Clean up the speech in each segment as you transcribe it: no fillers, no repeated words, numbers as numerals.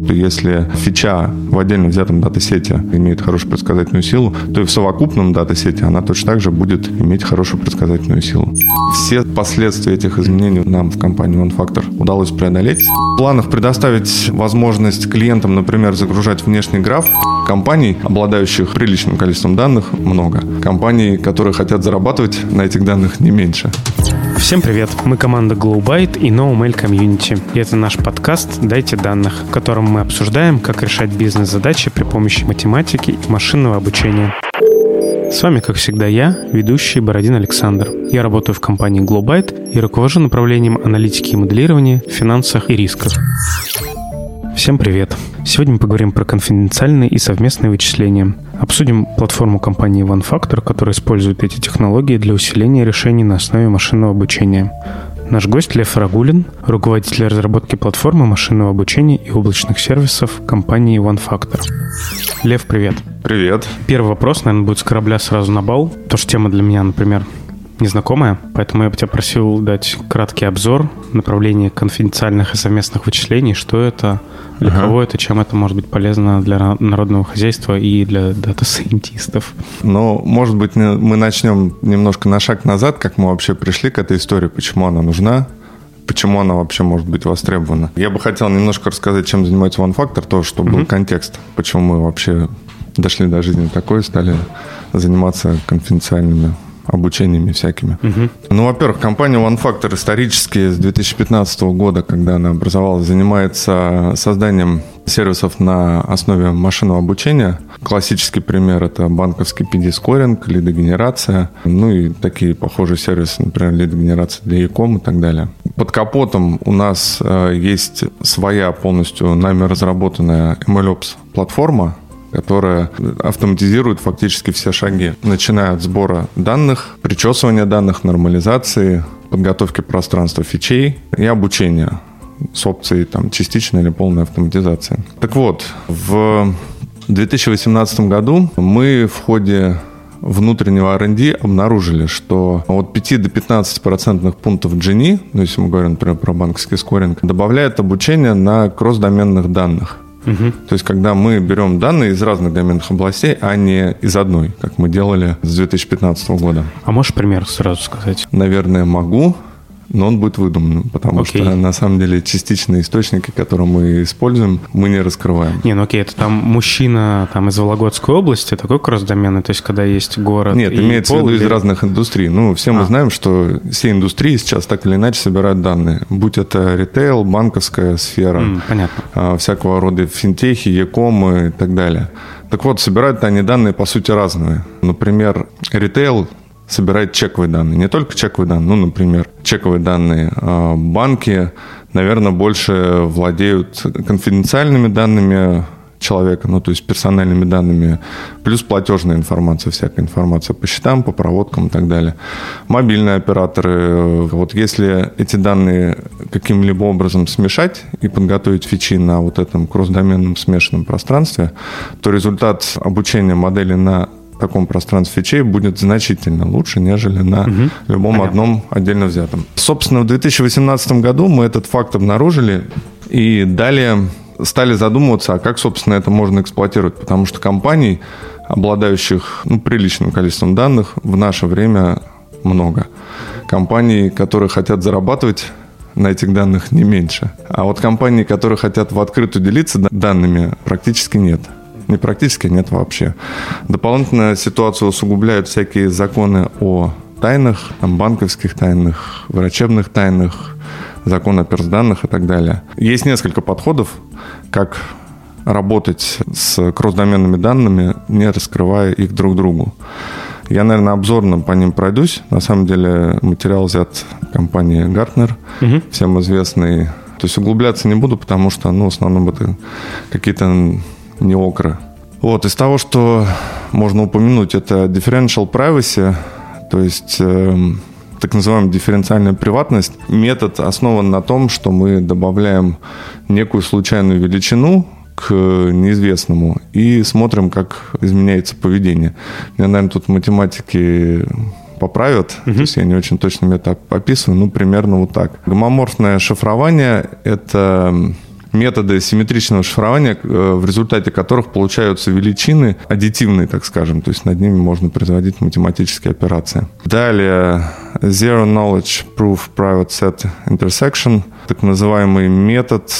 Если фича в отдельно взятом датасете имеет хорошую предсказательную силу, то и в совокупном датасете она точно так же будет иметь хорошую предсказательную силу. Все последствия этих изменений нам в компании OneFactor удалось преодолеть. В планах предоставить возможность клиентам, например, загружать внешний граф. Компаний, обладающих приличным количеством данных, много. Компаний, которые хотят зарабатывать на этих данных, не меньше. Всем привет! Мы команда Glowbyte и NoML Community. И это наш подкаст «Дайте данных», в котором мы обсуждаем, как решать бизнес-задачи при помощи математики и машинного обучения. С вами, как всегда, я, ведущий Бородин Александр. Я работаю в компании Glowbyte и руковожу направлением аналитики и моделирования в финансах и рисках. Всем привет! Сегодня мы поговорим про конфиденциальные и совместные вычисления. Обсудим платформу компании OneFactor, которая использует эти технологии для усиления решений на основе машинного обучения. Наш гость Лев Рагулин, руководитель разработки платформы машинного обучения и облачных сервисов компании OneFactor. Лев, привет! Привет! Первый вопрос, наверное, будет с корабля сразу на бал. То, что тема для меня, например, незнакомая, поэтому я бы тебя просил дать краткий обзор направления конфиденциальных и совместных вычислений, что это, для кого это, чем это может быть полезно для народного хозяйства и для дата-сайентистов. Ну, может быть, мы начнем немножко на шаг назад, как мы вообще пришли к этой истории, почему она нужна, почему она вообще может быть востребована. Я бы хотел немножко рассказать, чем занимается OneFactor, то, что был контекст, почему мы вообще дошли до жизни такой, стали заниматься конфиденциальными обучениями всякими. Ну, во-первых, компания OneFactor исторически с 2015 года, когда она образовалась, занимается созданием сервисов на основе машинного обучения. Классический пример – это банковский PD-скоринг, лидогенерация, ну и такие похожие сервисы, например, лидогенерация для e-com и так далее. Под капотом у нас есть своя полностью нами разработанная MLOps платформа, которая автоматизирует фактически все шаги, начиная от сбора данных, причесывания данных, нормализации, подготовки пространства фичей и обучения с опцией там, частичной или полной автоматизации. Так вот, в 2018 году мы в ходе внутреннего R&D обнаружили, что от 5 до 15% пунктов Gini, ну, если мы говорим, например, про банковский скоринг, добавляет обучение на кросс-доменных данных. То есть, когда мы берем данные из разных доменных областей, а не из одной, как мы делали с 2015 года. А можешь пример сразу сказать? Наверное, могу, но он будет выдуманным, потому что, на самом деле, частичные источники, которые мы используем, мы не раскрываем. Не, ну окей, это там мужчина там, из Вологодской области, такой кросс-доменный, то есть, когда есть город. Нет, и имеется в виду из разных индустрий. Ну, все мы знаем, что все индустрии сейчас так или иначе собирают данные. Будь это ритейл, банковская сфера, всякого рода финтехи, e-com и так далее. Так вот, собирают они данные, по сути, разные. Например, ритейл собирает чековые данные. Не только чековые данные, ну, например, чековые данные. Банки, наверное, больше владеют конфиденциальными данными человека, ну, то есть персональными данными, плюс платежная информация, всякая информация по счетам, по проводкам и так далее. Мобильные операторы. Вот если эти данные каким-либо образом смешать и подготовить фичи на вот этом кросс-доменном смешанном пространстве, то результат обучения модели на в таком пространстве фичей будет значительно лучше, нежели на любом одном отдельно взятом. Собственно, в 2018 году мы этот факт обнаружили и далее стали задумываться, а как, собственно, это можно эксплуатировать, потому что компаний, обладающих приличным количеством данных, в наше время много. Компаний, которые хотят зарабатывать на этих данных, не меньше. А вот компаний, которые хотят в открытую делиться данными, практически нет. Не практически, нет вообще. Дополнительно ситуацию усугубляют всякие законы о тайнах, там, банковских тайнах, врачебных тайнах, закон о персданных и так далее. Есть несколько подходов, как работать с кросс-доменными данными, не раскрывая их друг другу. Я, наверное, обзорно по ним пройдусь. На самом деле материал взят компанией Gartner, всем известный. То есть углубляться не буду, потому что, в основном это какие-то не окры. Вот, из того, что можно упомянуть, это differential privacy, то есть так называемая дифференциальная приватность. Метод основан на том, что мы добавляем некую случайную величину к неизвестному и смотрим, как изменяется поведение. Меня, наверное, тут математики поправят, то есть я не очень точно это описываю, примерно вот так. Гомоморфное шифрование – это методы симметричного шифрования, в результате которых получаются величины аддитивные, так скажем. То есть над ними можно производить математические операции. Далее Zero Knowledge Proof Private Set Intersection, так называемый метод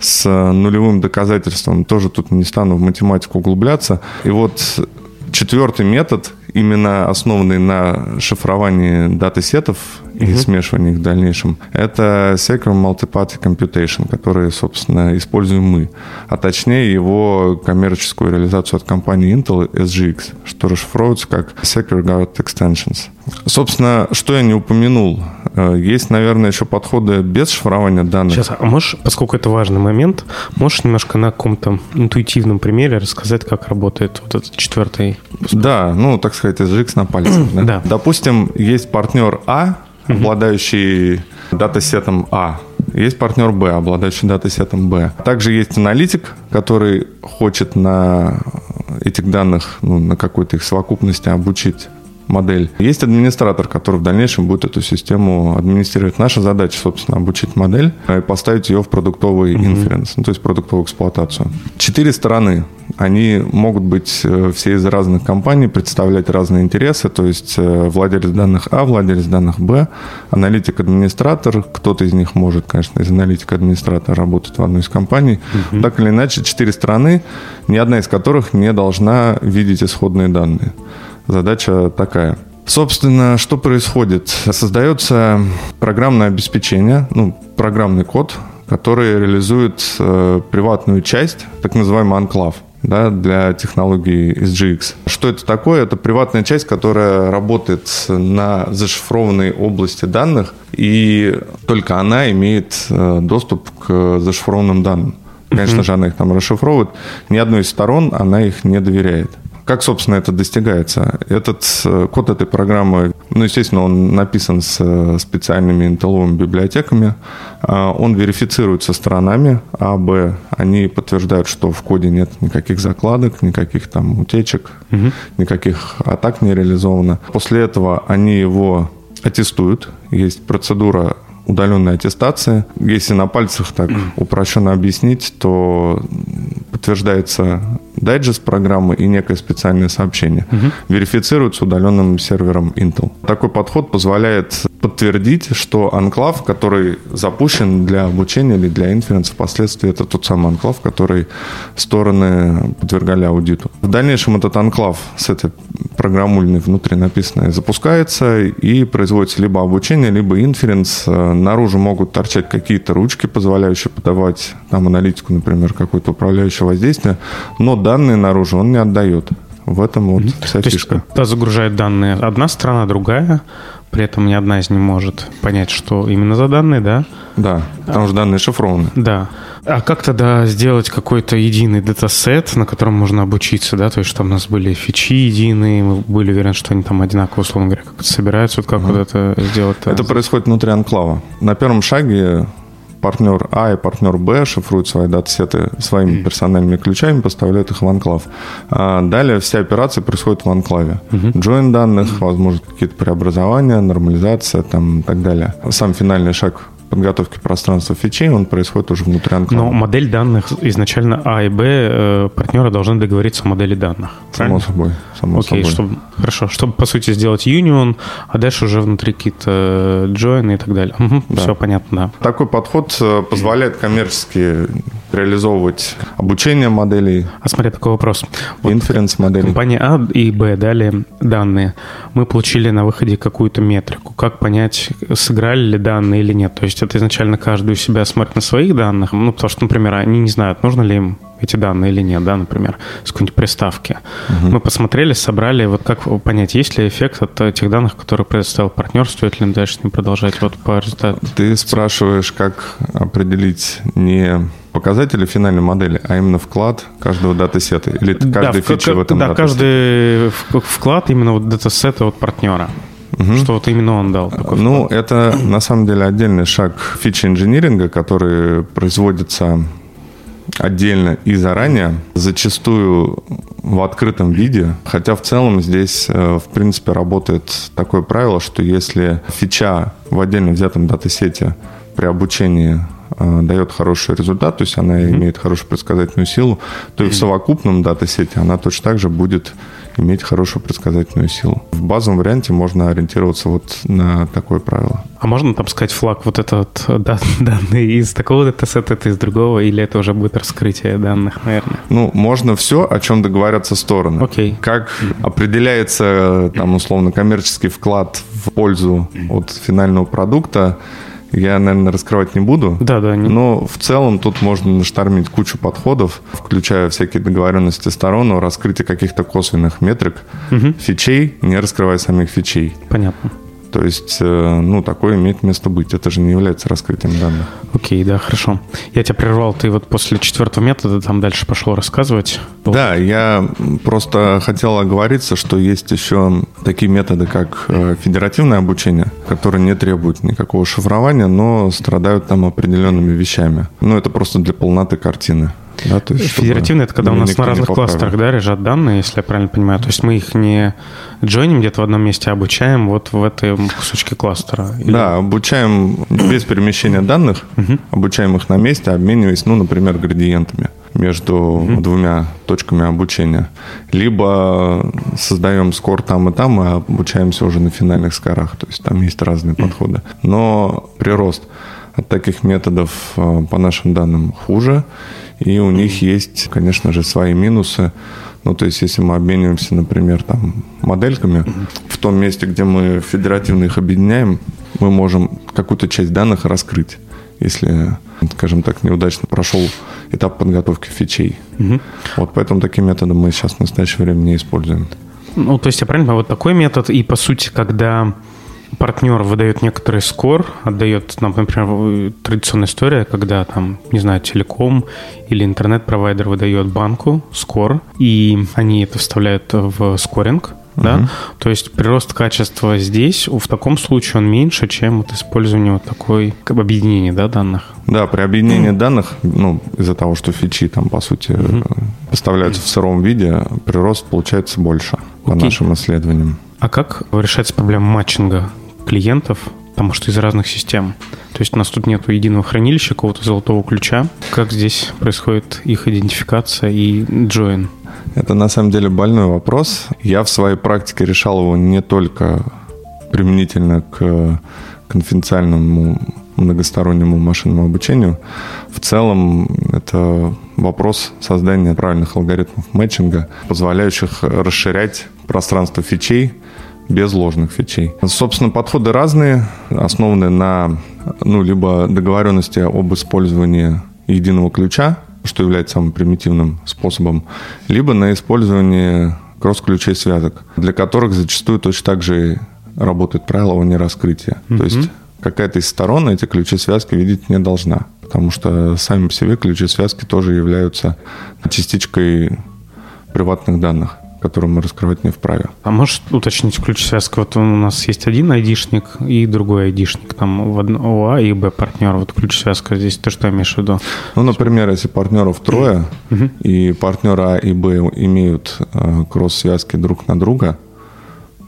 с нулевым доказательством. Тоже тут не стану в математику углубляться. И вот четвертый метод, именно основанный на шифровании датасетов и смешивании их в дальнейшем, это Secure Multi-Party Computation, который, собственно, используем мы, а точнее его коммерческую реализацию от компании Intel SGX, что расшифровывается как Secure Guard Extensions. Собственно, что я не упомянул, есть, наверное, еще подходы без шифрования данных. Сейчас, а можешь, поскольку это важный момент, можешь немножко на каком-то интуитивном примере рассказать, как работает вот этот четвертый способ? Да, ну, так сказать, SGX на пальцах. Да? Допустим, есть партнер А, обладающий датасетом А. Есть партнер Б, обладающий датасетом Б. Также есть аналитик, который хочет на этих данных, ну, на какой-то их совокупности обучить модель. Есть администратор, который в дальнейшем будет эту систему администрировать. Наша задача, собственно, обучить модель и поставить ее в продуктовый инференс, ну, то есть в продуктовую эксплуатацию. 4 стороны. Они могут быть все из разных компаний, представлять разные интересы, то есть владелец данных А, владелец данных Б, аналитик-администратор, кто-то из них может, конечно, из аналитика-администратора работать в одной из компаний. Так или иначе, 4 стороны, ни одна из которых не должна видеть исходные данные. Задача такая. Собственно, что происходит? Создается программное обеспечение, ну, программный код, который реализует приватную часть, так называемый анклав, да, для технологии SGX. Что это такое? Это приватная часть, которая работает на зашифрованной области данных, и только она имеет доступ к зашифрованным данным. Конечно же, она их там расшифровывает. Ни одной из сторон она их не доверяет. Как, собственно, это достигается? Этот код этой программы, ну, естественно, он написан с специальными интелловыми библиотеками. Он верифицируется сторонами А, Б. Они подтверждают, что в коде нет никаких закладок, никаких там утечек, никаких атак не реализовано. После этого они его аттестуют. Есть процедура удаленной аттестации. Если на пальцах так упрощенно объяснить, то подтверждается дайджест программы и некое специальное сообщение. Верифицируется удаленным сервером Intel. Такой подход позволяет подтвердить, что анклав, который запущен для обучения или для инференса, впоследствии это тот самый анклав, который стороны подвергали аудиту. В дальнейшем этот анклав с этой программульной внутри написанной запускается и производится либо обучение, либо инференс. Наружу могут торчать какие-то ручки, позволяющие подавать там аналитику, например, какое-то управляющее воздействие, но данные наружу он не отдает. В этом вот вся фишка. То есть, когда загружает данные одна сторона, другая, при этом ни одна из них может понять, что именно за данные, да? Да, потому что данные шифрованы. Да. А как тогда сделать какой-то единый датасет, на котором можно обучиться, да? То есть там у нас были фичи единые, мы были уверены, что они там одинаково, условно говоря, как-то собираются. Вот как вот это сделать? Это происходит внутри анклава. На первом шаге партнер А и партнер Б шифруют свои датасеты своими персональными ключами, поставляют их в анклав. А далее вся операция происходит в анклаве. Join данных, возможно, какие-то преобразования, нормализация там, и так далее. Сам финальный шаг подготовки пространства фичей, он происходит уже внутри анклава. Но модель данных изначально А и Б партнеры должны договориться о модели данных. Само собой. Окей, чтобы, хорошо. Чтобы, по сути, сделать union, а дальше уже внутри какие-то join и так далее. Все понятно, да. Такой подход позволяет коммерчески реализовывать обучение моделей. А смотри, такой вопрос. Инференс моделей. Компания А и Б дали данные. Мы получили на выходе какую-то метрику. Как понять, сыграли ли данные или нет? То есть это изначально каждый у себя смотрит на своих данных, ну, потому что, например, они не знают, нужно ли им эти данные или нет, да, например, с какой-нибудь приставки. Мы посмотрели, собрали, вот как понять, есть ли эффект от тех данных, которые предоставил партнер, стоит ли им дальше с ним продолжать вот по результату? Ты спрашиваешь, как определить не показатели финальной модели, а именно вклад каждого датасета или каждой фичи в этом датасете? Да, каждый вклад именно вот датасета от партнера. Что вот именно он дал? Ну, это на самом деле отдельный шаг фичи-инжиниринга, который производится отдельно и заранее, зачастую в открытом виде. Хотя в целом здесь, в принципе, работает такое правило, что если фича в отдельно взятом датасете при обучении дает хороший результат, то есть она имеет хорошую предсказательную силу, то и в совокупном датасете она точно так же будет иметь хорошую предсказательную силу. В базовом варианте можно ориентироваться вот на такое правило. А можно там сказать флаг вот этот данные из такого датасета, это из другого, или это уже будет раскрытие данных, наверное? Ну, можно все, о чем договорятся стороны. Окей. Как определяется там условно коммерческий вклад в пользу от финального продукта, я, наверное, раскрывать не буду. Да, не... Но в целом тут можно наштормить кучу подходов, включая всякие договоренности сторон о раскрытии каких-то косвенных метрик, фичей, не раскрывая самих фичей. Понятно. То есть, ну, такое имеет место быть. Это же не является раскрытием данных. Окей, да, хорошо. Я тебя прервал. Ты вот после четвертого метода там дальше пошел рассказывать. Да, я просто хотел оговориться, что есть еще такие методы, как федеративное обучение, которые не требуют никакого шифрования, но страдают там определенными вещами. Ну, это просто для полноты картины. Да, то есть, федеративно — это когда у нас на разных кластерах, да, лежат данные, если я правильно понимаю. То есть мы их не джойним где-то в одном месте, а обучаем вот в этом кусочке кластера. Или... Да, обучаем без перемещения данных, обучаем их на месте, обмениваясь, ну, например, градиентами между двумя точками обучения. Либо создаем скор там и там, и обучаемся уже на финальных скорах. То есть там есть разные подходы. Но прирост от таких методов, по нашим данным, хуже. И у них есть, конечно же, свои минусы. Ну, то есть, если мы обмениваемся, например, там, модельками, в том месте, где мы федеративно их объединяем, мы можем какую-то часть данных раскрыть, если, скажем так, неудачно прошел этап подготовки фичей. Вот поэтому такие методы мы сейчас в настоящее время не используем. Ну, то есть, я правильно понимаю, вот такой метод, и, по сути, когда... партнер выдает некоторый скор, отдает нам, например, традиционная история, когда там, не знаю, телеком или интернет-провайдер выдает банку скор, и они это вставляют в скоринг, да? То есть прирост качества здесь, в таком случае он меньше, чем вот использование вот такой как бы объединения, да, данных. Да, при объединении данных, ну, из-за того, что фичи там, по сути, поставляются в сыром виде, прирост получается больше по нашим исследованиям. А как решается проблема матчинга клиентов, потому что из разных систем? То есть у нас тут нет единого хранилища, какого-то золотого ключа. Как здесь происходит их идентификация и join? Это на самом деле больной вопрос. Я в своей практике решал его не только применительно к конфиденциальному многостороннему машинному обучению. В целом это вопрос создания правильных алгоритмов мэтчинга, позволяющих расширять пространство фичей без ложных фичей. Собственно, подходы разные, основанные на, ну, либо договоренности об использовании единого ключа, что является самым примитивным способом, либо на использовании кросс-ключей связок, для которых зачастую точно так же работает правило о нераскрытии. То есть какая-то из сторон эти ключи связки видеть не должна, потому что сами по себе ключи связки тоже являются частичкой приватных данных, которую мы раскрывать не вправе. А можешь уточнить ключ связки? Вот у нас есть один айдишник и другой айдишник. Там в ОА и Б партнер. Вот ключ связка здесь, ты что имеешь в виду? Ну, например, если партнеров трое, и партнеры А и Б имеют кросс-связки друг на друга,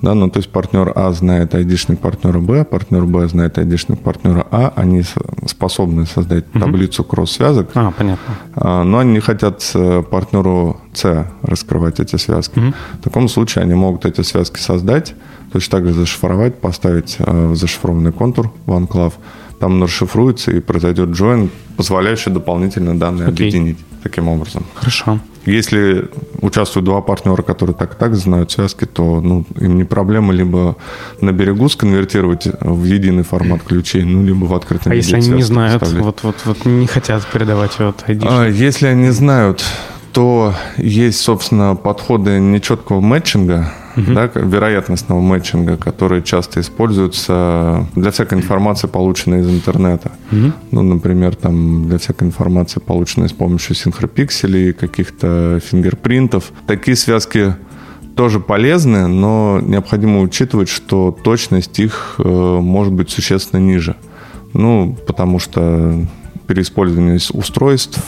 да, ну, то есть партнер А знает айдишник партнера Б, партнер Б знает айдишник партнера А, они способны создать таблицу кросс-связок. А, понятно. Но они не хотят партнеру С раскрывать эти связки. В таком случае они могут эти связки создать, точно так же зашифровать, поставить зашифрованный контур в анклав. Там он расшифруется и произойдет join, позволяющий дополнительно данные объединить таким образом. Хорошо. Если участвуют два партнера, которые так знают связки, то, ну, им не проблема либо на берегу сконвертировать в единый формат ключей, ну, либо в открытом виде. А если они не знают, вот не хотят передавать вот ID? Если они знают, то есть, собственно, подходы нечеткого мэтчинга, да, вероятностного мэтчинга, которые часто используются для всякой информации, полученной из интернета. Ну, например, там, для всякой информации, полученной с помощью синхропикселей, каких-то фингерпринтов. Такие связки тоже полезны, но необходимо учитывать, что точность их может быть существенно ниже. Ну, потому что переиспользование устройств,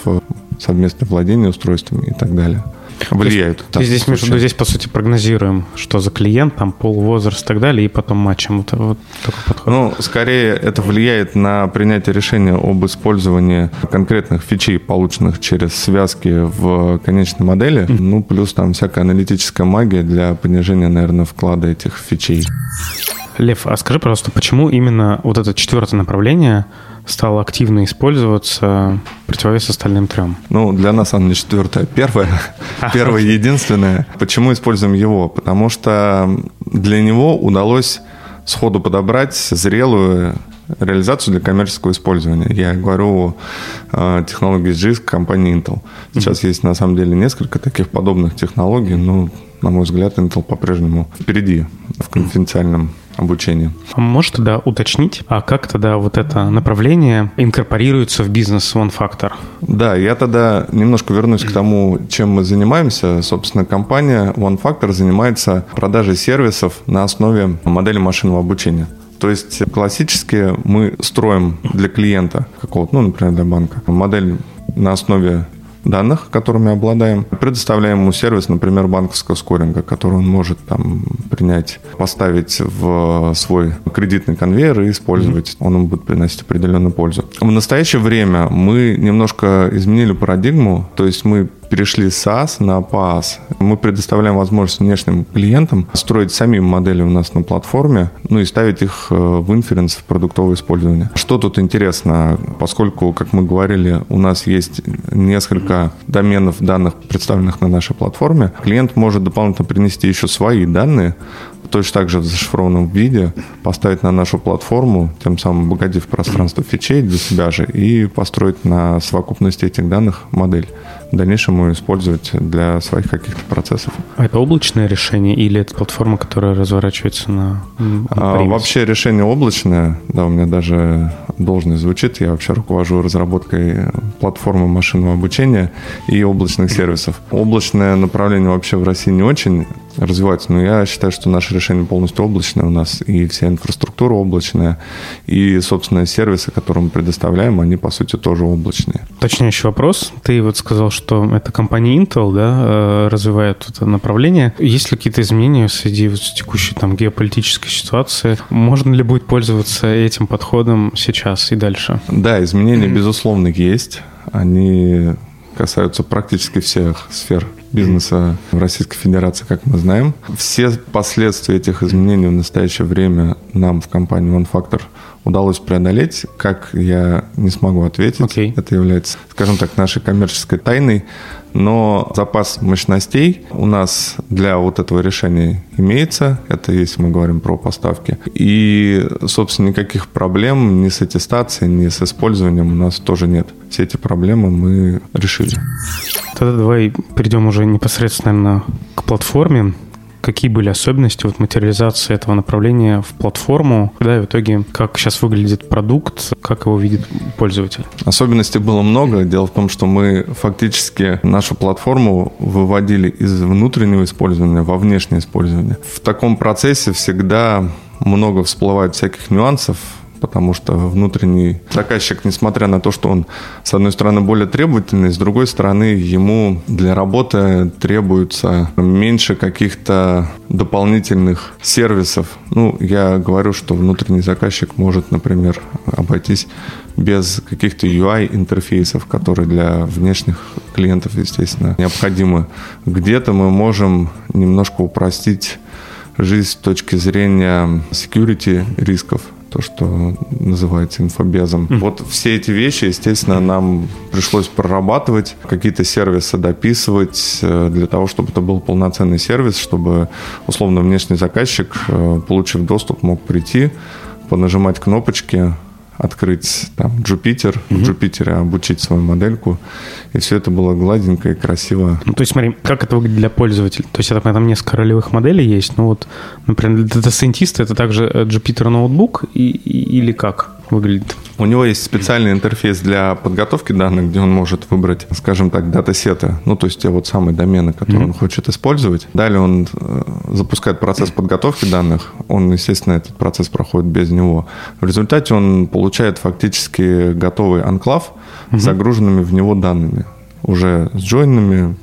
совместное владение устройствами и так далее. влияют. Да, здесь, здесь, по сути, прогнозируем, что за клиент, там, пол, возраст и так далее, и потом матчим. Вот такой подход. Ну, скорее, это влияет на принятие решения об использовании конкретных фичей, полученных через связки в конечной модели. Ну, плюс там всякая аналитическая магия для понижения, наверное, вклада этих фичей. Лев, а скажи, пожалуйста, почему именно вот это четвертое направление стало активно использоваться в противовес остальным трем? Ну, для нас оно не четвертое, а первое. Первое единственное. Почему используем его? Потому что для него удалось сходу подобрать зрелую реализацию для коммерческого использования. Я говорю о технологии GIS компании Intel. Сейчас есть, на самом деле, несколько таких подобных технологий, но, на мой взгляд, Intel по-прежнему впереди в конфиденциальном обучение. А можешь тогда уточнить, а как тогда вот это направление инкорпорируется в бизнес OneFactor? Да, я тогда немножко вернусь к тому, чем мы занимаемся. Собственно, компания OneFactor занимается продажей сервисов на основе модели машинного обучения. То есть классически мы строим для клиента какого-то, ну, например, для банка, модель на основе данных, которыми обладаем, предоставляем ему сервис, например, банковского скоринга, который он может там принять, поставить в свой кредитный конвейер и использовать. Он ему будет приносить определенную пользу. В настоящее время мы немножко изменили парадигму, то есть мы перешли с SaaS на PaaS. Мы предоставляем возможность внешним клиентам строить самим модели у нас на платформе, ну и ставить их в инференс, в продуктовое использование. Что тут интересно, поскольку, как мы говорили, у нас есть несколько доменов данных, представленных на нашей платформе, клиент может дополнительно принести еще свои данные, точно так же в зашифрованном виде, поставить на нашу платформу, тем самым обогатив пространство фичей для себя же и построить на совокупности этих данных модель. В дальнейшем ее использовать для своих каких-то процессов. А это облачное решение или это платформа, которая разворачивается на вообще решение облачное. Да, у меня даже должность звучит. Я вообще руковожу разработкой платформы машинного обучения и облачных сервисов. Облачное направление вообще в России не очень развивается, но я считаю, что наше решение полностью облачное. У нас и вся инфраструктура облачная, и, собственно, сервисы, которые мы предоставляем, они, по сути, тоже облачные. Точнейший вопрос. Ты вот сказал, что это компания Intel, да, развивает это направление. Есть ли какие-то изменения среди вот текущей там геополитической ситуации? Можно ли будет пользоваться этим подходом сейчас и дальше? Да, изменения, безусловно, есть. Они касаются практически всех сфер бизнеса в Российской Федерации, как мы знаем. Все последствия этих изменений в настоящее время нам в компании OneFactor удалось преодолеть. Как, я не смогу ответить. Это является, скажем так, нашей коммерческой тайной. Но запас мощностей у нас для вот этого решения имеется. Это если мы говорим про поставки. И, собственно, никаких проблем ни с аттестацией, ни с использованием у нас тоже нет. Все эти проблемы мы решили. Тогда давай перейдем уже непосредственно, наверное, к платформе. Какие были особенности вот материализации этого направления в платформу, да, и в итоге как сейчас выглядит продукт, как его видит пользователь? Особенностей было много. Дело в том, что мы фактически нашу платформу выводили из внутреннего использования во внешнее использование. В таком процессе всегда много всплывает всяких нюансов, потому что внутренний заказчик, несмотря на то, что он, с одной стороны, более требовательный, с другой стороны, ему для работы требуется меньше каких-то дополнительных сервисов. Ну, я говорю, что внутренний заказчик может, например, обойтись без каких-то UI-интерфейсов, которые для внешних клиентов, естественно, необходимы. Где-то мы можем немножко упростить жизнь с точки зрения security рисков. То, что называется инфобезом. Вот все эти вещи, естественно, нам пришлось прорабатывать, какие-то сервисы дописывать для того, чтобы это был полноценный сервис, чтобы, условно, внешний заказчик, получив доступ, мог прийти, понажимать кнопочки, открыть там Jupyter, в Jupyter обучить свою модельку, и все это было гладенько и красиво. Ну, то есть, смотри, как это выглядит для пользователя? То есть, я так понимаю, там несколько ролевых моделей есть, ну вот, например, для дата-сайентиста это также Jupyter ноутбук или как выглядит? У него есть специальный интерфейс для подготовки данных, где он может выбрать, скажем так, датасеты, ну, то есть те вот самые домены, которые он хочет использовать. Далее он запускает процесс подготовки данных, он, естественно, этот процесс проходит без него. В результате он получает фактически готовый анклав с загруженными в него данными, уже сджойненными,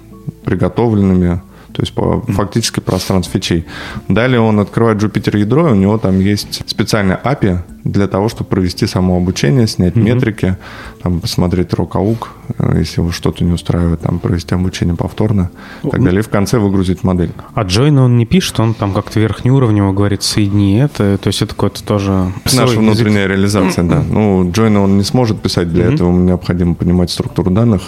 приготовленными, то есть по фактически пространству фичей. Далее он открывает Jupyter ядро, и у него там есть специальная API для того, чтобы провести само обучение, снять метрики, там, посмотреть ROC AUC, если его что-то не устраивает, там, провести обучение повторно, и так далее. И в конце выгрузить модель. А Join он не пишет, он там как-то верхнеуровнево говорит, соедини это, то есть это какое-то тоже... Наша внутренняя реализация, да. Ну, Join он не сможет писать, для этого необходимо понимать структуру данных,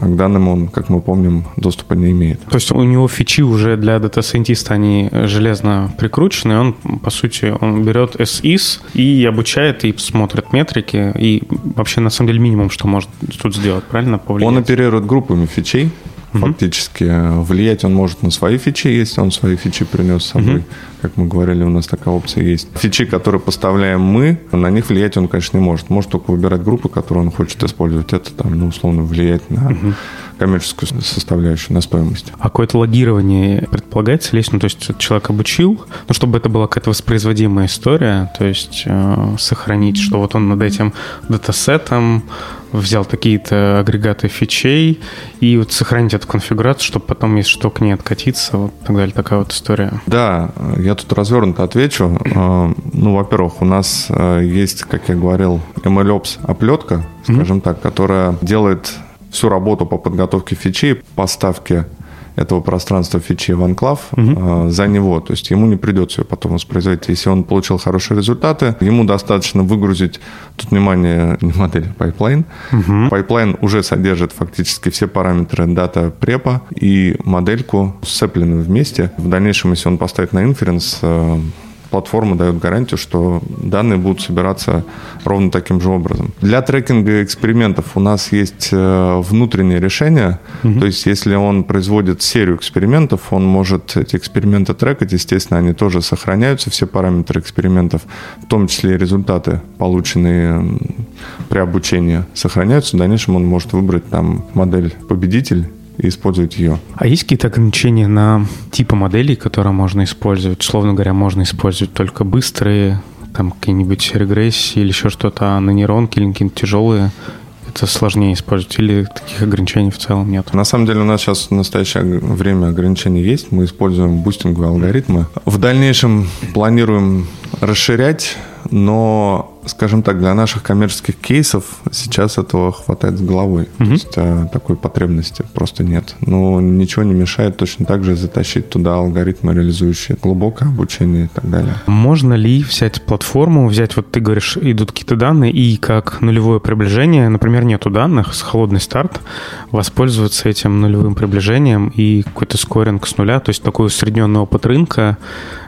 а к данным он, как мы помним, доступа не имеет. То есть у него фичи уже для дата-сайентиста, они железно прикручены, он, по сути, он берет SIS и обучает, и смотрит метрики, и вообще, на самом деле, минимум, что может тут сделать, правильно? Повлиять? Он оперирует группами фичей, фактически. Влиять он может на свои фичи, если он свои фичи принес с собой. Как мы говорили, у нас такая опция есть. Фичи, которые поставляем мы, на них влиять он, конечно, не может. Может только выбирать группы, которые он хочет использовать. Это, там, ну, условно, влияет на коммерческую составляющую, на стоимость. А какое-то логирование предполагается ли? Ну, то есть человек обучил, но чтобы это была какая-то воспроизводимая история, то есть сохранить, что вот он над этим датасетом взял какие-то агрегаты фичей и вот сохранить эту конфигурацию, чтобы потом, если что, к ней откатиться, вот так далее, такая вот история. Да, я тут развернуто отвечу. Ну, во-первых, у нас есть, как я говорил, MLOps оплетка, скажем так, которая делает всю работу по подготовке фичей, поставке этого пространства фичи в анклав за него. То есть ему не придется ее потом воспроизводить. Если он получил хорошие результаты, ему достаточно выгрузить, тут, внимание, не модель, пайплайн. Пайплайн уже содержит фактически все параметры дата препа и модельку сцеплены вместе. В дальнейшем, если он поставит на инференс, платформа дает гарантию, что данные будут собираться ровно таким же образом. Для трекинга экспериментов у нас есть внутренние решения. То есть, если он производит серию экспериментов, он может эти эксперименты трекать. Естественно, они тоже сохраняются, все параметры экспериментов, в том числе и результаты, полученные при обучении, сохраняются. В дальнейшем он может выбрать там модель-победитель и использовать ее. А есть какие-то ограничения на типы моделей, которые можно использовать? Словно говоря, можно использовать только быстрые, там какие-нибудь регрессии или еще что-то, а на нейронке или какие-то тяжелые это сложнее использовать, или таких ограничений в целом нет? На самом деле у нас сейчас в настоящее время ограничения есть. Мы используем бустинговые алгоритмы. В дальнейшем планируем расширять, но, скажем так, для наших коммерческих кейсов сейчас этого хватает с головой. То есть такой потребности просто нет. Но ничего не мешает точно так же затащить туда алгоритмы, реализующие глубокое обучение и так далее. Можно ли взять платформу, взять, вот ты говоришь, идут какие-то данные, и как нулевое приближение, например, нету данных, с холодный старт, воспользоваться этим нулевым приближением и какой-то скоринг с нуля, то есть такой усредненный опыт рынка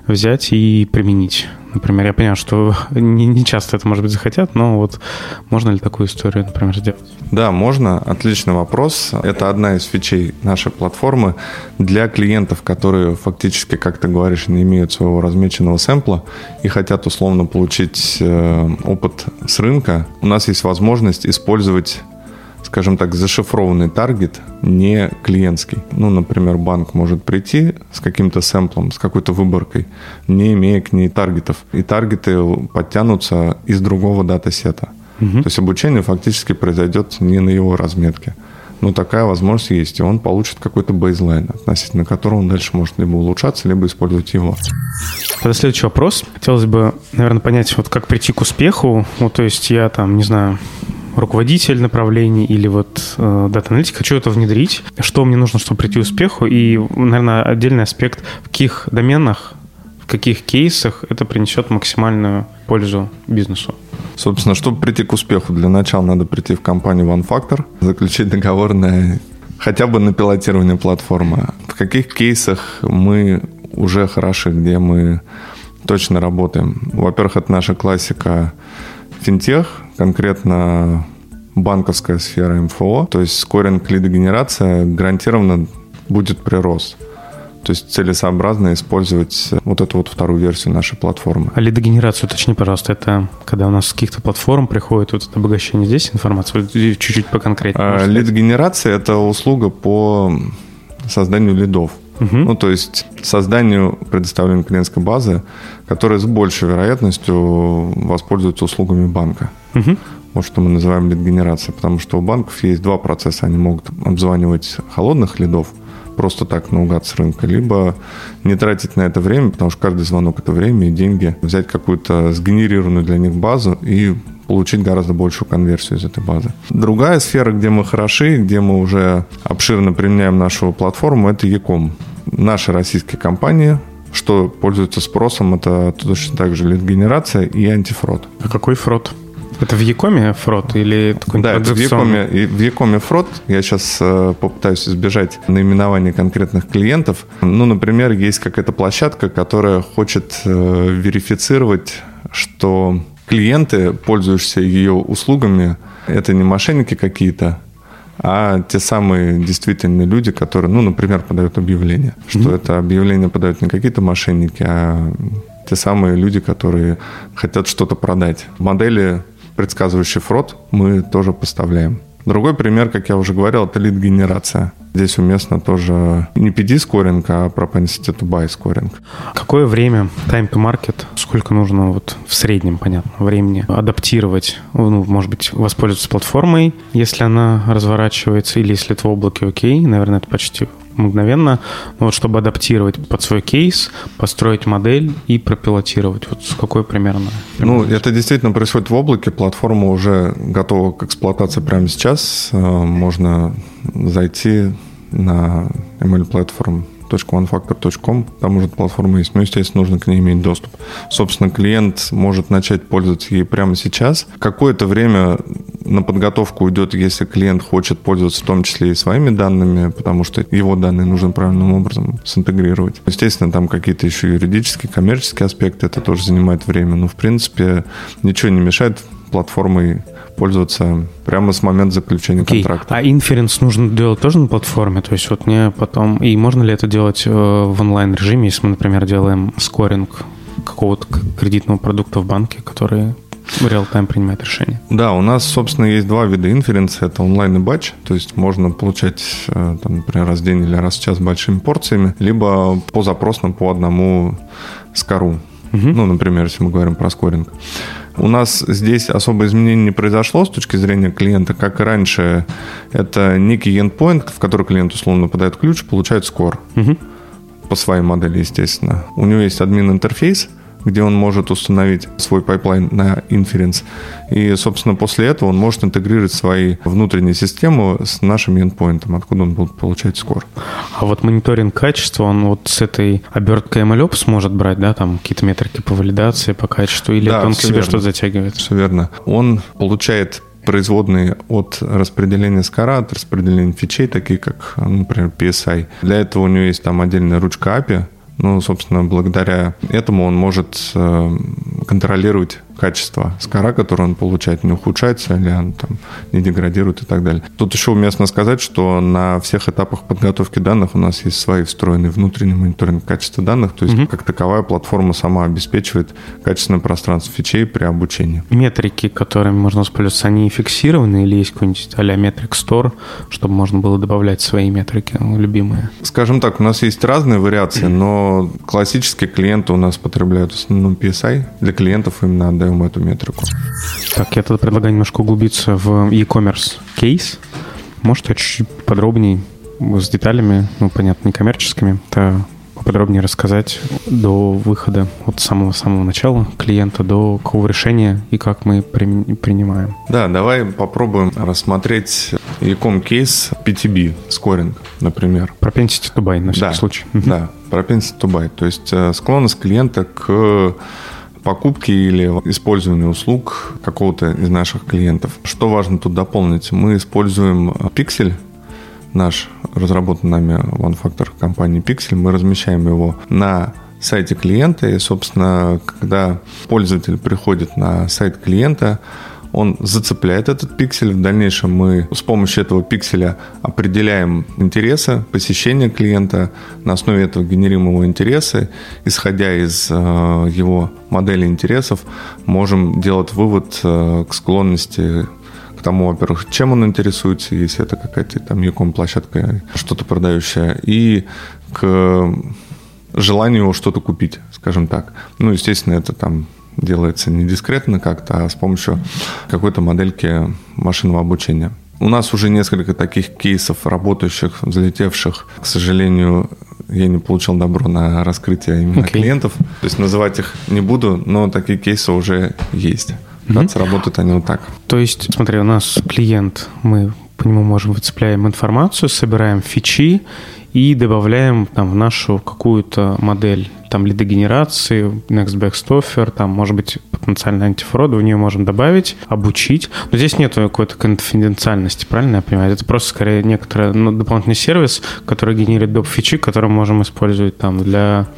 взять и применить? Например, я понял, что не часто это, может быть, захотят, но вот можно ли такую историю, например, сделать? Да, можно. Отличный вопрос. Это одна из фичей нашей платформы для клиентов, которые фактически, как ты говоришь, не имеют своего размеченного сэмпла и хотят условно получить опыт с рынка. У нас есть возможность использовать, скажем так, зашифрованный таргет, не клиентский. Ну, например, банк может прийти с каким-то сэмплом, с какой-то выборкой, не имея к ней таргетов. И таргеты подтянутся из другого датасета. То есть обучение фактически произойдет не на его разметке. Но такая возможность есть, и он получит какой-то бейзлайн, относительно которого он дальше может либо улучшаться, либо использовать его. Тогда следующий вопрос. Хотелось бы, наверное, понять, вот как прийти к успеху. Ну, то есть я там, не знаю, руководитель направлений или вот дата-аналитик, хочу это внедрить, что мне нужно, чтобы прийти к успеху, и, наверное, отдельный аспект, в каких доменах, в каких кейсах это принесет максимальную пользу бизнесу. Собственно, чтобы прийти к успеху, для начала надо прийти в компанию OneFactor, заключить договор хотя бы на пилотирование платформы. В каких кейсах мы уже хороши, где мы точно работаем? Во-первых, это наша классика финтех, конкретно банковская сфера МФО, то есть скоринг, лидогенерация гарантированно будет прирост. То есть целесообразно использовать вот эту вот вторую версию нашей платформы. А лидогенерацию, уточни, пожалуйста, это когда у нас с каких-то платформ приходит вот это обогащение здесь информации? Чуть-чуть поконкретнее. Лидогенерация – это услуга по созданию лидов. Ну, то есть созданию, предоставлению клиентской базы, которая с большей вероятностью воспользуется услугами банка. Вот что мы называем лид-генерацией. Потому что у банков есть два процесса. Они могут обзванивать холодных лидов, просто так наугад с рынка, либо не тратить на это время, потому что каждый звонок – это время и деньги, взять какую-то сгенерированную для них базу и получить гораздо большую конверсию из этой базы. Другая сфера, где мы хороши, где мы уже обширно применяем нашу платформу – это e-com. Наши российские компании, что пользуются спросом, это точно так же лид-генерация и антифрод. А какой фрод? Это в e-коме фрод или такой традиционный? Да, это в e-коме фрод. Я сейчас попытаюсь избежать наименования конкретных клиентов. Ну, например, есть какая-то площадка, которая хочет верифицировать, что клиенты, пользующиеся ее услугами, это не мошенники какие-то, а те самые действительные люди, которые, ну, например, подают объявление. Что это объявление подают не какие-то мошенники, а те самые люди, которые хотят что-то продать. Модели, предсказывающие фрод, мы тоже поставляем. Другой пример, как я уже говорил, это лид-генерация. Здесь уместно тоже не PD-скоринг, а Propensity to Buy скоринг. Какое время, time to market, сколько нужно вот в среднем, понятно, времени адаптировать, ну, может быть, воспользоваться платформой, если она разворачивается, или если это в облаке, окей, наверное, это почти мгновенно, но вот чтобы адаптировать под свой кейс, построить модель и пропилотировать, вот с какой примерно? Ну, это действительно происходит в облаке, платформа уже готова к эксплуатации прямо сейчас, можно зайти на mlplatform.onefactor.com, там уже платформа есть, но, естественно, нужно к ней иметь доступ. Собственно, клиент может начать пользоваться ей прямо сейчас. Какое-то время на подготовку уйдет, если клиент хочет пользоваться в том числе и своими данными, потому что его данные нужно правильным образом синтегрировать. Естественно, там какие-то еще юридические, коммерческие аспекты, это тоже занимает время, но, в принципе, ничего не мешает платформой пользоваться прямо с момента заключения контракта. А инференс нужно делать тоже на платформе? То есть вот мне потом... И можно ли это делать в онлайн-режиме, если мы, например, делаем скоринг какого-то кредитного продукта в банке, который в реал-тайм принимает решение? Да, у нас, собственно, есть два вида инференса. Это онлайн и батч. То есть можно получать, там, например, раз в день или раз в час большими порциями, либо по запросам по одному скору. Ну, например, если мы говорим про скоринг. У нас здесь особо изменений не произошло с точки зрения клиента. Как и раньше, это некий endpoint, в который клиент условно подает ключ, получает скор. По своей модели, естественно. У него есть админ-интерфейс, где он может установить свой пайплайн на инференс. И, собственно, после этого он может интегрировать свои внутренние системы с нашим endpoint, откуда он будет получать скор. А вот мониторинг качества, он вот с этой оберткой MLOps может брать, да, там какие-то метрики по валидации, по качеству, или да, он к себе что-то затягивает? Все верно. Он получает производные от распределения скора, от распределения фичей, такие как, например, PSI. Для этого у него есть там отдельная ручка API. Ну, собственно, благодаря этому он может контролировать качество скора, которое он получает, не ухудшается или он там не деградирует и так далее. Тут еще уместно сказать, что на всех этапах подготовки данных у нас есть свои встроенные внутренние мониторинг качества данных, то есть как таковая платформа сама обеспечивает качественное пространство фичей при обучении. Метрики, которыми можно использовать, они фиксированы или есть какой-нибудь а-ля метрик стор, чтобы можно было добавлять свои метрики любимые? Скажем так, у нас есть разные вариации, но классические клиенты у нас потребляют в основном PSI. Для клиентов именно отдают эту метрику. Так, я тогда предлагаю немножко углубиться в e-commerce кейс. Может, я чуть-чуть подробнее с деталями, ну, понятно, не коммерческими, то поподробнее рассказать до выхода от самого-самого начала клиента до какого решения и как мы принимаем. Да, давай попробуем рассмотреть e-com кейс PTB, скоринг, например. Propensity to buy, на всякий случай. Да, propensity to buy, то есть склонность клиента к покупки или использование услуг какого-то из наших клиентов. Что важно тут дополнить? Мы используем пиксель, наш разработанный нами OneFactor компании пиксель. Мы размещаем его на сайте клиента. И, собственно, когда пользователь приходит на сайт клиента, он зацепляет этот пиксель. В дальнейшем мы с помощью этого пикселя определяем интересы, посещения клиента. На основе этого генерим его интересы. Исходя из его модели интересов, можем делать вывод к склонности к тому, во-первых, чем он интересуется, если это какая-то там e-com-площадка, что-то продающая, и к желанию его что-то купить, скажем так. Ну, естественно, это там делается не дискретно как-то, а с помощью какой-то модельки машинного обучения. У нас уже несколько таких кейсов, работающих, залетевших. К сожалению, я не получил добро на раскрытие именно клиентов. То есть называть их не буду, но такие кейсы уже есть. Да, сработают они вот так. То есть, смотри, у нас клиент, мы по нему можем выцепляем информацию, собираем фичи и добавляем там в нашу какую-то модель там лидогенерации, next best offer, там, может быть, потенциально антифрода, в нее можем добавить, обучить. Но здесь нет какой-то конфиденциальности, правильно я понимаю? Это просто, скорее, некоторый дополнительный сервис, который генерирует доп. Фичи, которые мы можем использовать там для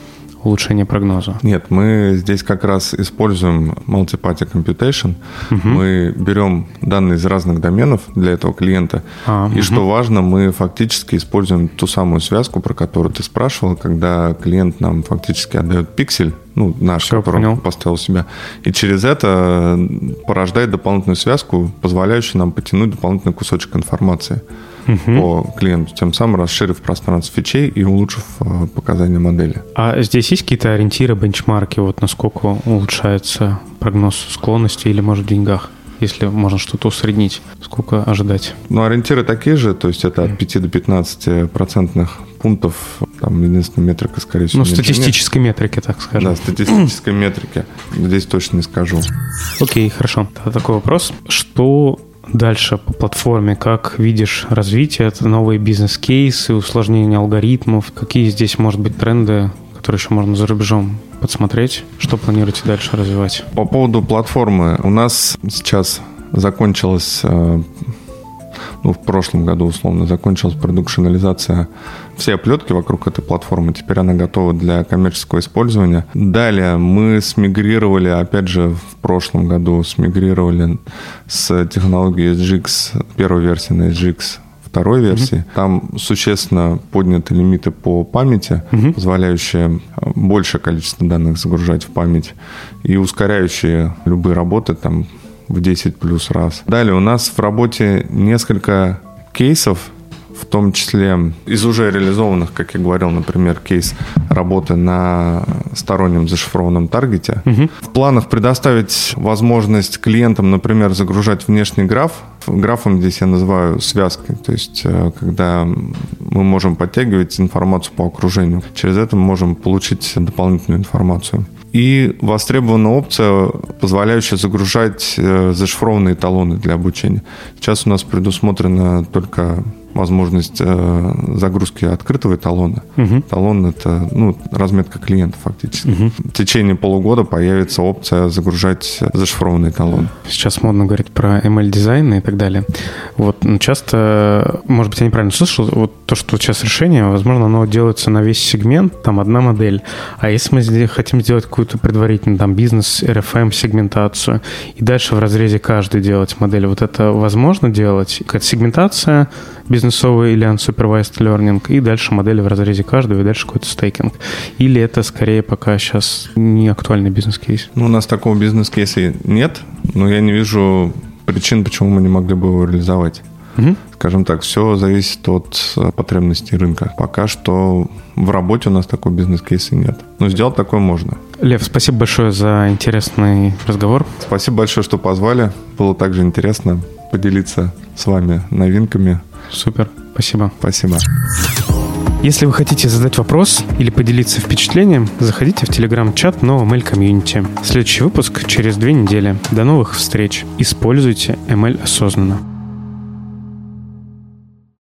улучшение прогноза. Нет, мы здесь как раз используем Multi-Party Computation. Мы берем данные из разных доменов для этого клиента. И что важно, мы фактически используем ту самую связку, про которую ты спрашивал, когда клиент нам фактически отдает пиксель, ну, наш, который он поставил себя, и через это порождает дополнительную связку, позволяющую нам потянуть дополнительный кусочек информации по клиенту, тем самым расширив пространство фичей и улучшив показания модели. А здесь есть какие-то ориентиры, бенчмарки, вот насколько улучшается прогноз склонности или, может, в деньгах, если можно что-то усреднить, сколько ожидать? Ну, ориентиры такие же, то есть это от 5 до 15% пунктов, там единственная метрика, скорее всего, статистической метрики, так скажем. Да, статистической метрики. Здесь точно не скажу. Окей, хорошо. Тогда такой вопрос. Что дальше по платформе, как видишь развитие, это новые бизнес-кейсы, усложнение алгоритмов, какие здесь, может быть, тренды, которые еще можно за рубежом подсмотреть, что планируете дальше развивать? По поводу платформы, у нас сейчас закончилась, ну, в прошлом году условно, закончилась продукционализация всей оплетки вокруг этой платформы. Теперь она готова для коммерческого использования. Далее мы смигрировали, опять же, в прошлом году смигрировали с технологии SGX, первой версии на SGX, второй версии. Там существенно подняты лимиты по памяти, позволяющие большее количество данных загружать в память и ускоряющие любые работы там в 10 плюс раз. Далее у нас в работе несколько кейсов, в том числе из уже реализованных, как я говорил, например, кейс работы на стороннем зашифрованном таргете. В планах предоставить возможность клиентам, например, загружать внешний граф. Графом здесь я называю связкой, то есть когда мы можем подтягивать информацию по окружению. Через это мы можем получить дополнительную информацию. И востребована опция, позволяющая загружать зашифрованные эталоны для обучения. Сейчас у нас предусмотрена только возможность загрузки открытого эталона. Эталон – это, ну, разметка клиента фактически. В течение полугода появится опция загружать зашифрованный эталон. Сейчас модно говорить про ML-дизайн и так далее. Вот, но часто, может быть, я неправильно слышал, вот то, что сейчас решение, возможно, оно делается на весь сегмент, там одна модель. А если мы хотим сделать какую-то предварительную там бизнес, RFM, сегментацию, и дальше в разрезе каждый делать модель, вот это возможно делать? Какая-то сегментация, бизнесовый или unsupervised learning, и дальше модели в разрезе каждого, и дальше какой-то стейкинг. Или это скорее пока сейчас не актуальный бизнес-кейс? Ну, у нас такого бизнес-кейса нет, но я не вижу причин, почему мы не могли бы его реализовать. Скажем так, все зависит от потребностей рынка. Пока что в работе у нас такого бизнес-кейса нет. Но сделать такое можно. Лев, спасибо большое за интересный разговор. Спасибо большое, что позвали. Было также интересно поделиться с вами новинками. Супер, спасибо. Спасибо. Если вы хотите задать вопрос или поделиться впечатлением, заходите в телеграм-чат NoML Community. Следующий выпуск через 2 недели. До новых встреч. Используйте ML осознанно.